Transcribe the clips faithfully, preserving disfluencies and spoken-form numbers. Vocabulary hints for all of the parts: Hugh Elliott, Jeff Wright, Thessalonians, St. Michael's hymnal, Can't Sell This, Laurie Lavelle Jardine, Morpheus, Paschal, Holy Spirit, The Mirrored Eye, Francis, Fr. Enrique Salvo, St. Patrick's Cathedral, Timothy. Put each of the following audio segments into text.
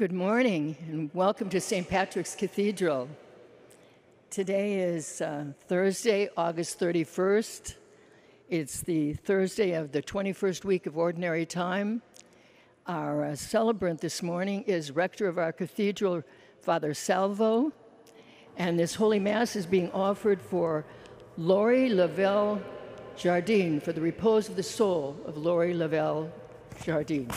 Good morning and welcome to Saint Patrick's Cathedral. Today is uh, Thursday, August thirty-first. It's the Thursday of the twenty-first week of Ordinary Time. Our uh, celebrant this morning is Rector of our Cathedral, Father Salvo, and this Holy Mass is being offered for Laurie Lavelle Jardine, for the repose of the soul of Laurie Lavelle Jardine.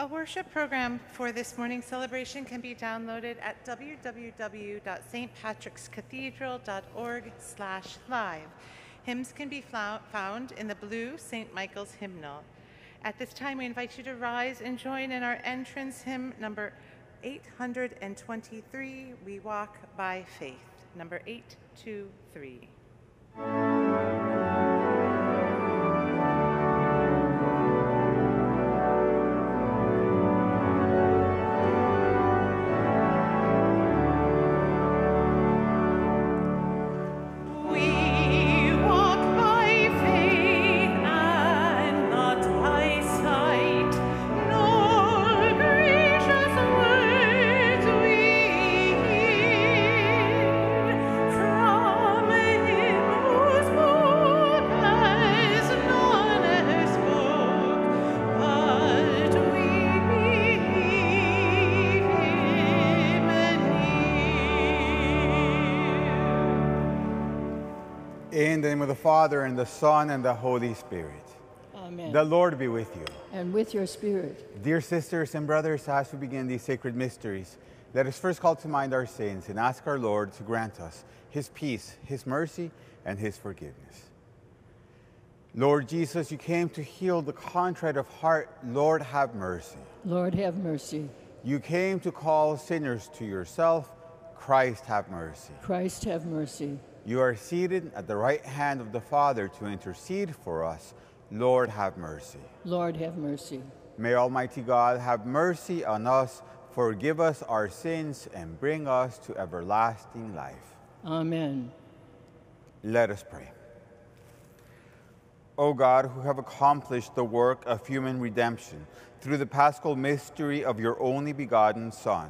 A worship program for this morning's celebration can be downloaded at w w w dot s t patricks cathedral dot org slash live. Hymns can be found in the blue Saint Michael's hymnal. At this time, we invite you to rise and join in our entrance hymn number eight hundred twenty-three, We Walk by Faith, number eight two three. In the name of the Father, and the Son, and the Holy Spirit. Amen. The Lord be with you. And with your spirit. Dear sisters and brothers, as we begin these sacred mysteries, let us first call to mind our sins and ask our Lord to grant us his peace, his mercy, and his forgiveness. Lord Jesus, you came to heal the contrite of heart. Lord, have mercy. Lord, have mercy. You came to call sinners to yourself. Christ, have mercy. Christ, have mercy. You are seated at the right hand of the Father to intercede for us. Lord, have mercy. Lord, have mercy. May Almighty God have mercy on us, forgive us our sins, and bring us to everlasting life. Amen. Let us pray. O God, who have accomplished the work of human redemption through the Paschal mystery of your only begotten Son,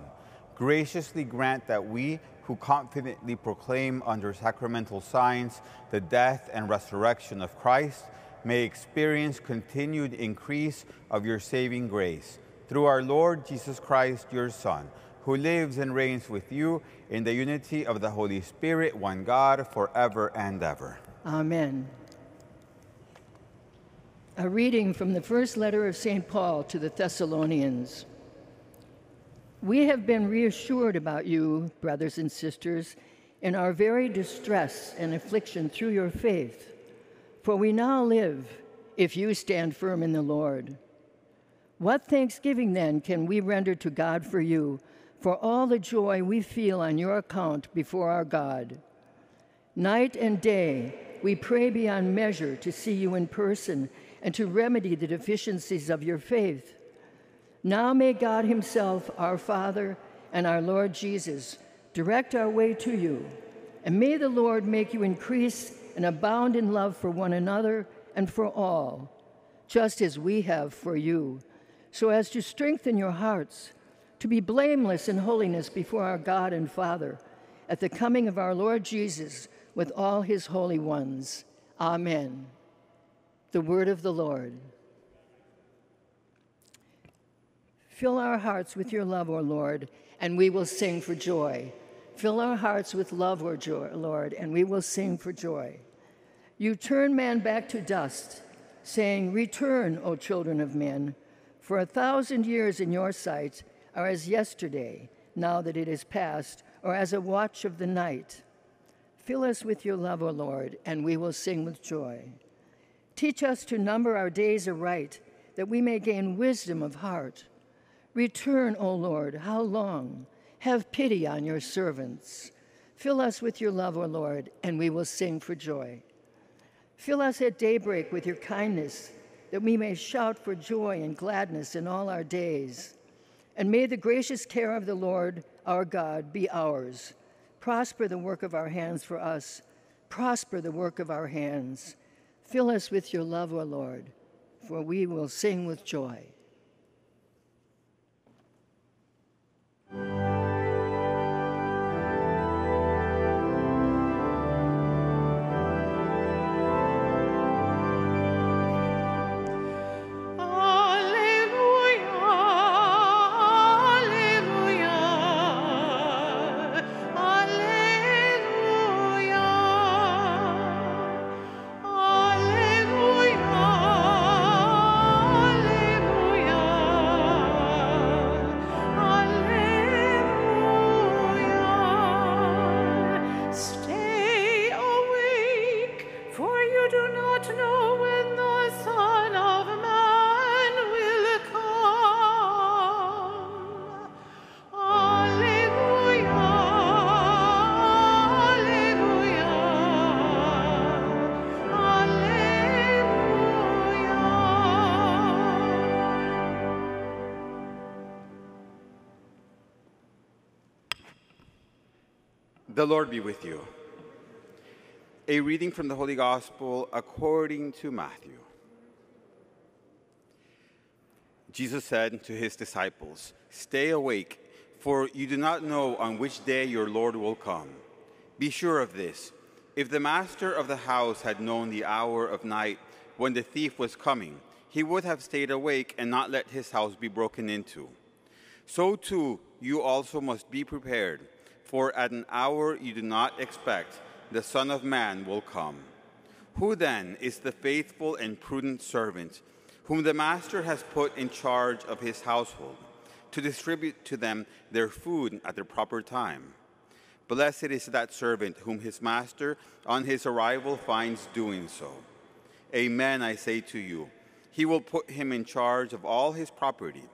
graciously grant that we, who confidently proclaim under sacramental signs the death and resurrection of Christ, may experience continued increase of your saving grace. Through our Lord Jesus Christ, your Son, who lives and reigns with you in the unity of the Holy Spirit, one God, forever and ever. Amen. A reading from the first letter of Saint Paul to the Thessalonians. We have been reassured about you, brothers and sisters, in our very distress and affliction through your faith, for we now live if you stand firm in the Lord. What thanksgiving, then, can we render to God for you, for all the joy we feel on your account before our God? Night and day, we pray beyond measure to see you in person and to remedy the deficiencies of your faith. Now may God himself, our Father, and our Lord Jesus, direct our way to you, and may the Lord make you increase and abound in love for one another and for all, just as we have for you, so as to strengthen your hearts, to be blameless in holiness before our God and Father, at the coming of our Lord Jesus with all his holy ones. Amen. The word of the Lord. Fill our hearts with your love, O Lord, and we will sing for joy. Fill our hearts with love, O Lord, and we will sing for joy. You turn man back to dust, saying, Return, O children of men, for a thousand years in your sight are as yesterday, now that it is past, or as a watch of the night. Fill us with your love, O Lord, and we will sing with joy. Teach us to number our days aright, that we may gain wisdom of heart. Return, O Lord, how long? Have pity on your servants. Fill us with your love, O Lord, and we will sing for joy. Fill us at daybreak with your kindness, that we may shout for joy and gladness in all our days. And may the gracious care of the Lord, our God, be ours. Prosper the work of our hands for us. Prosper the work of our hands. Fill us with your love, O Lord, for we will sing with joy. The Lord be with you. A reading from the Holy Gospel according to Matthew. Jesus said to his disciples, "Stay awake, for you do not know on which day your Lord will come. Be sure of this. If the master of the house had known the hour of night when the thief was coming, he would have stayed awake and not let his house be broken into. So too, you also must be prepared. For at an hour you do not expect, the Son of Man will come. Who then is the faithful and prudent servant, whom the master has put in charge of his household, to distribute to them their food at their proper time? Blessed is that servant whom his master on his arrival finds doing so. Amen, I say to you, he will put him in charge of all his property.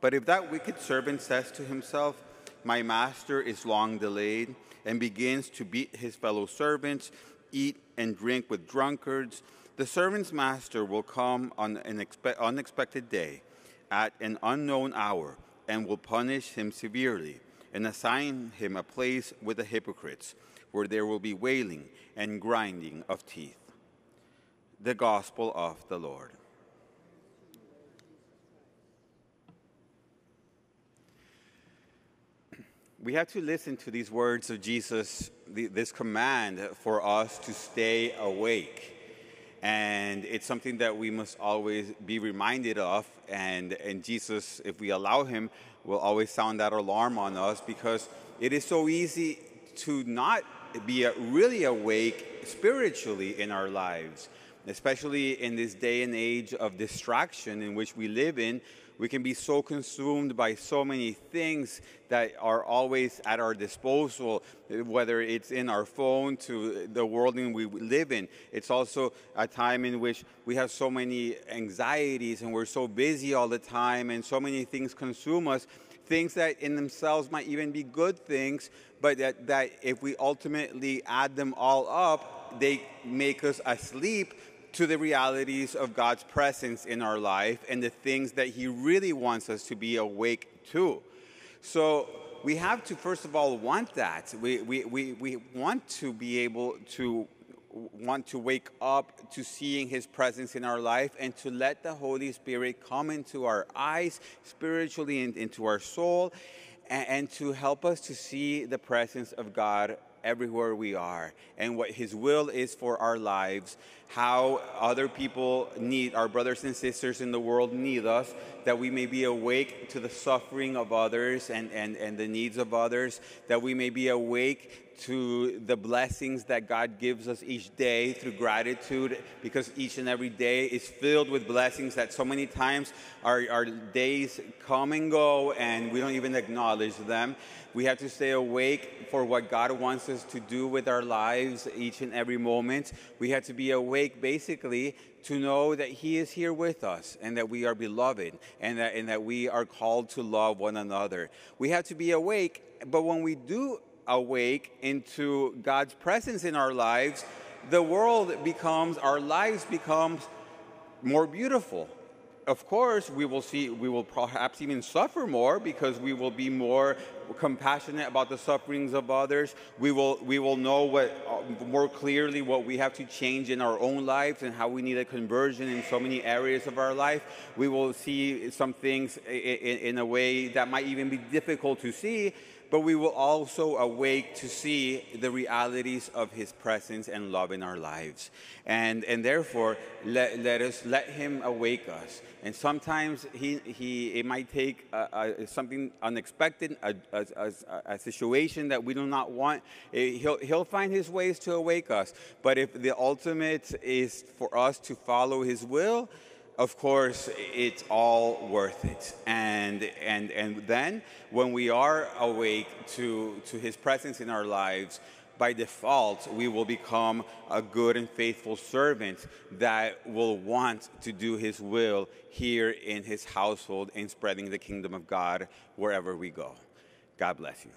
But if that wicked servant says to himself, 'My master is long delayed,' and begins to beat his fellow servants, eat and drink with drunkards, the servant's master will come on an unexpected day at an unknown hour and will punish him severely and assign him a place with the hypocrites, where there will be wailing and grinding of teeth." The Gospel of the Lord. We have to listen to these words of Jesus, the, this command for us to stay awake. And it's something that we must always be reminded of. And, and Jesus, if we allow him, will always sound that alarm on us, because it is so easy to not be really awake spiritually in our lives, especially in this day and age of distraction in which we live in. We can be so consumed by so many things that are always at our disposal, whether it's in our phone to the world in we live in. It's also a time in which we have so many anxieties and we're so busy all the time, and so many things consume us, things that in themselves might even be good things, but that, that if we ultimately add them all up, they make us asleep to the realities of God's presence in our life and the things that he really wants us to be awake to. So we have to, first of all, want that. We, we, we, we want to be able to want to wake up to seeing his presence in our life, and to let the Holy Spirit come into our eyes spiritually and into our soul, and, and to help us to see the presence of God everywhere we are, and what his will is for our lives, how other people need, our brothers and sisters in the world need us, that we may be awake to the suffering of others and, and, and the needs of others, that we may be awake to the blessings that God gives us each day through gratitude, because each and every day is filled with blessings that so many times our, our days come and go and we don't even acknowledge them. We have to stay awake for what God wants us to do with our lives each and every moment. We have to be awake, basically, to know that he is here with us, and that we are beloved, and that, and that we are called to love one another. We have to be awake, but when we do awake into God's presence in our lives, the world becomes, our lives becomes more beautiful. of course, we will see, we will perhaps even suffer more because we will be more compassionate about the sufferings of others. We will, we will know what uh, more clearly what we have to change in our own lives and how we need a conversion in so many areas of our life. We will see some things in, in a way that might even be difficult to see, but we will also awake to see the realities of his presence and love in our lives. And, and therefore, let, let us let him awake us. And sometimes he, he, it might take a, a, something unexpected, a, a, a, a situation that we do not want. He'll, he'll find his ways to awake us. But if the ultimate is for us to follow his will, of course, it's all worth it. And, and, and then when we are awake to, to his presence in our lives, by default, we will become a good and faithful servant that will want to do his will here in his household and spreading the kingdom of God wherever we go. God bless you.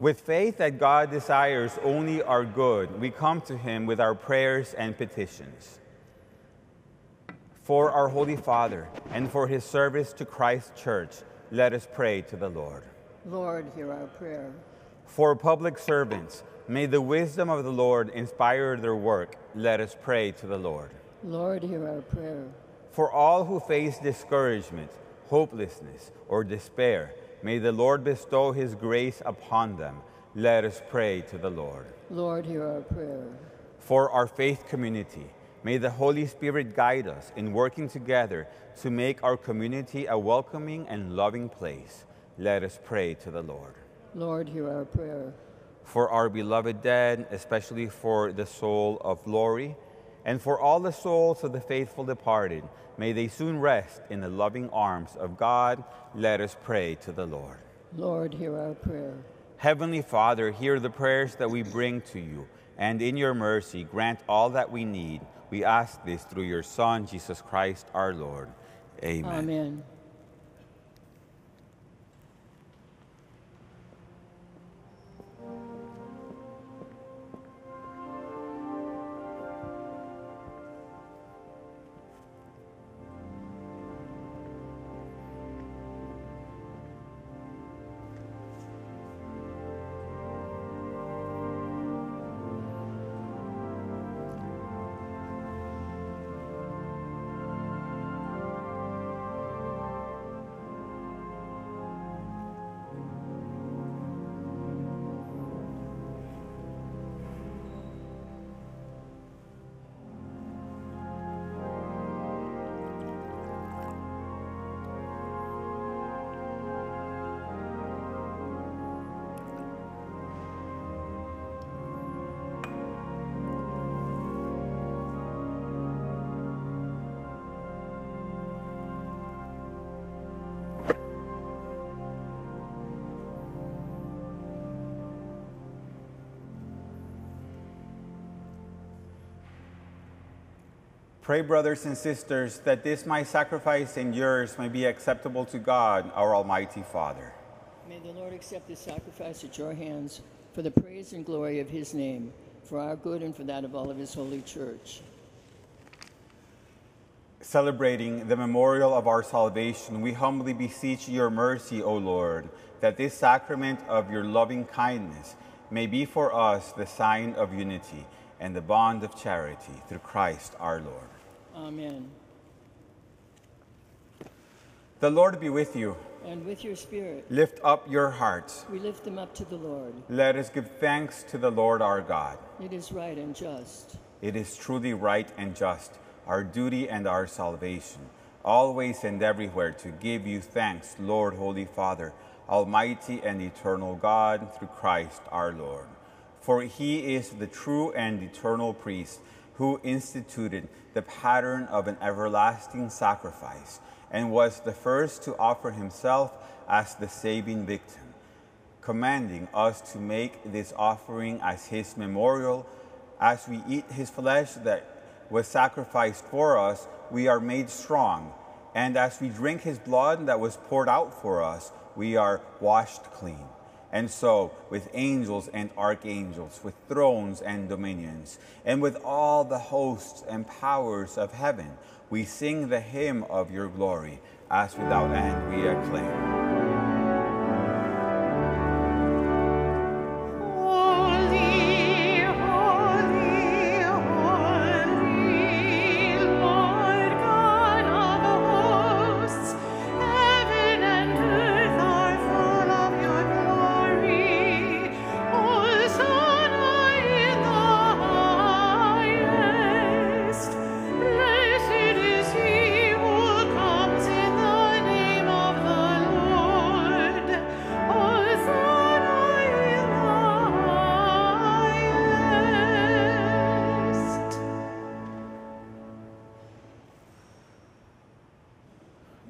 With faith that God desires only our good, we come to him with our prayers and petitions. For our Holy Father and for his service to Christ's Church, let us pray to the Lord. Lord, hear our prayer. For public servants, may the wisdom of the Lord inspire their work. Let us pray to the Lord. Lord, hear our prayer. For all who face discouragement, hopelessness, or despair, may the Lord bestow his grace upon them. Let us pray to the Lord. Lord, hear our prayer. For our faith community, may the Holy Spirit guide us in working together to make our community a welcoming and loving place. Let us pray to the Lord. Lord, hear our prayer. For our beloved dead, especially for the soul of Laurie, and for all the souls of the faithful departed, may they soon rest in the loving arms of God. Let us pray to the Lord. Lord, hear our prayer. Heavenly Father, hear the prayers that we bring to you, and in your mercy grant all that we need. We ask this through your Son, Jesus Christ, our Lord. Amen. Amen. Pray, brothers and sisters, that this my sacrifice and yours may be acceptable to God, our Almighty Father. May the Lord accept this sacrifice at your hands for the praise and glory of his name, for our good and for that of all of his holy church. Celebrating the memorial of our salvation, we humbly beseech your mercy, O Lord, that this sacrament of your loving kindness may be for us the sign of unity and the bond of charity through Christ our Lord. Amen. The Lord be with you. And with your spirit. Lift up your hearts. We lift them up to the Lord. Let us give thanks to the Lord our God. It is right and just. It is truly right and just, our duty and our salvation, always and everywhere to give you thanks, Lord, Holy Father, Almighty and eternal God, through Christ our Lord. For he is the true and eternal priest, who instituted the pattern of an everlasting sacrifice, and was the first to offer himself as the saving victim, commanding us to make this offering as his memorial. As we eat his flesh that was sacrificed for us, we are made strong, And as we drink his blood that was poured out for us, we are washed clean. And so, with angels and archangels, with thrones and dominions, and with all the hosts and powers of heaven, we sing the hymn of your glory, as without end we acclaim.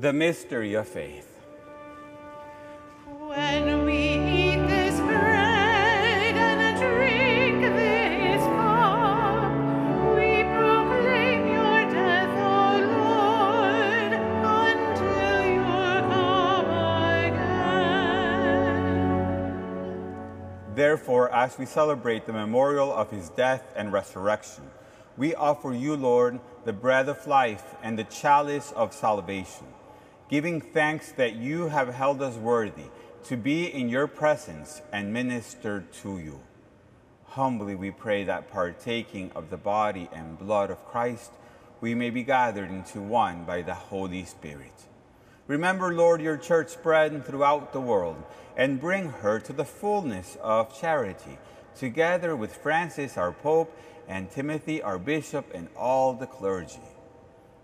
The mystery of faith. When we eat this bread and drink this cup, we proclaim your death, O Lord, until you come again. Therefore, as we celebrate the memorial of his death and resurrection, we offer you, Lord, the bread of life and the chalice of salvation, giving thanks that you have held us worthy to be in your presence and minister to you. Humbly we pray that, partaking of the body and blood of Christ, we may be gathered into one by the Holy Spirit. Remember, Lord, your church spread throughout the world, and bring her to the fullness of charity, together with Francis, our Pope, and Timothy, our Bishop, and all the clergy.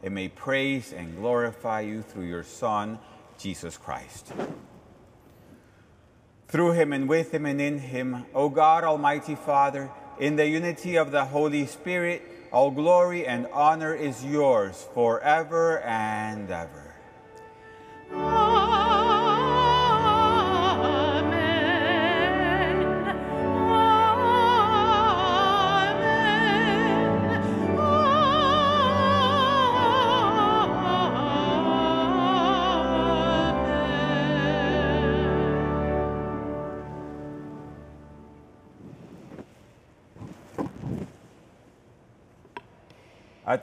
and may praise and glorify you through your Son, Jesus Christ. Through him and with him and in him, O God, Almighty Father, in the unity of the Holy Spirit, all glory and honor is yours forever and ever. At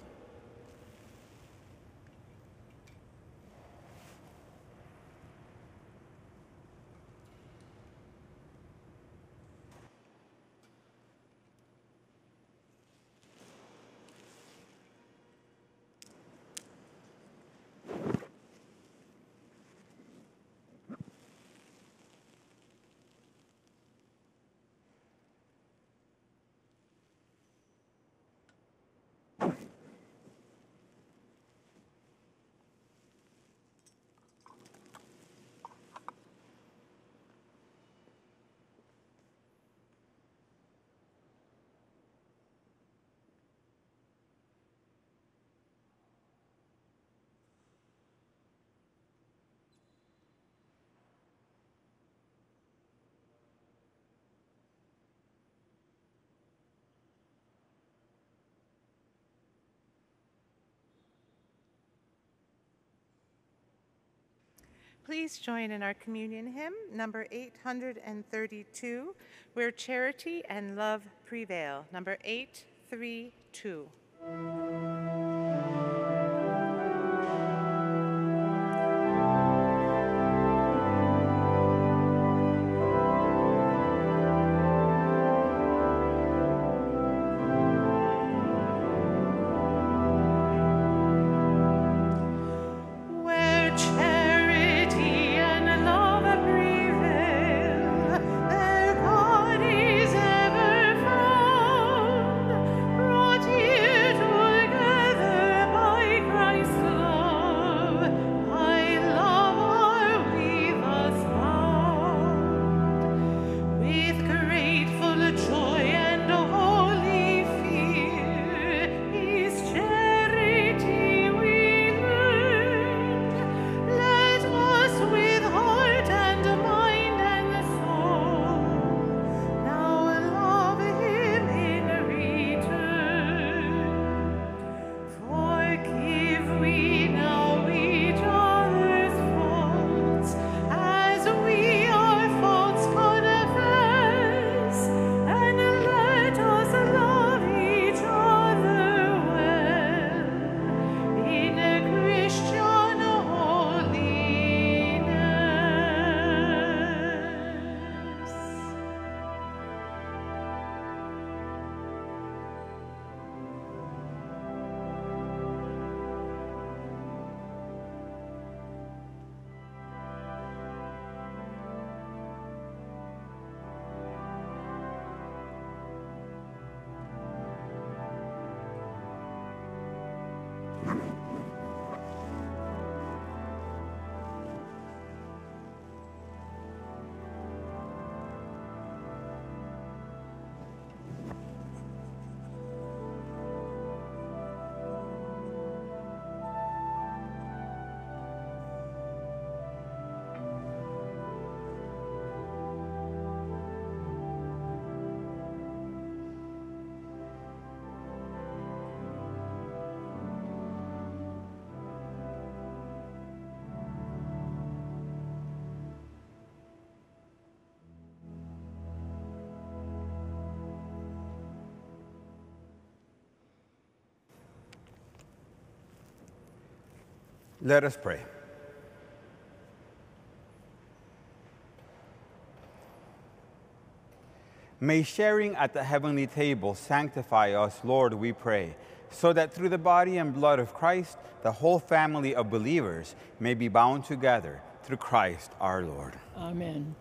Please join in our communion hymn, number eight hundred thirty-two, Where Charity and Love Prevail, number eight three two. We're Let us pray. May sharing at the heavenly table sanctify us, Lord, we pray, so that through the body and blood of Christ, the whole family of believers may be bound together through Christ our Lord. Amen.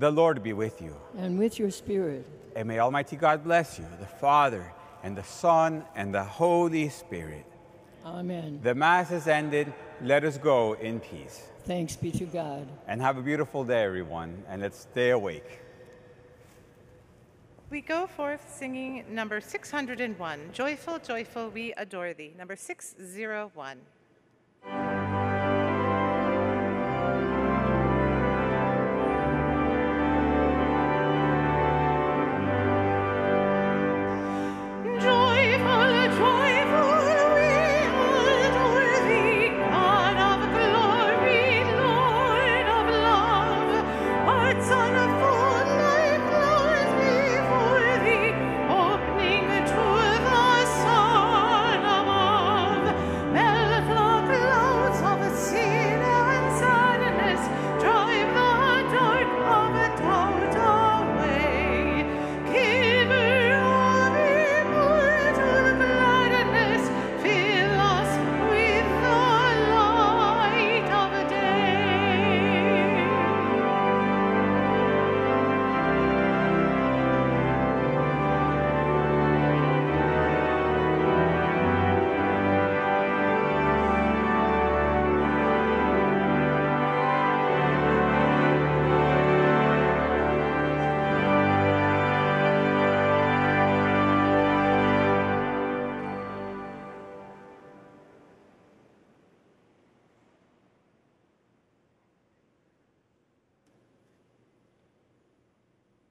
The Lord be with you. And with your spirit. And may Almighty God bless you, the Father, and the Son, and the Holy Spirit. Amen. The Mass is ended. Let us go in peace. Thanks be to God. And have a beautiful day, everyone, and let's stay awake. We go forth singing number six hundred one, Joyful, Joyful, We Adore Thee, number six oh one.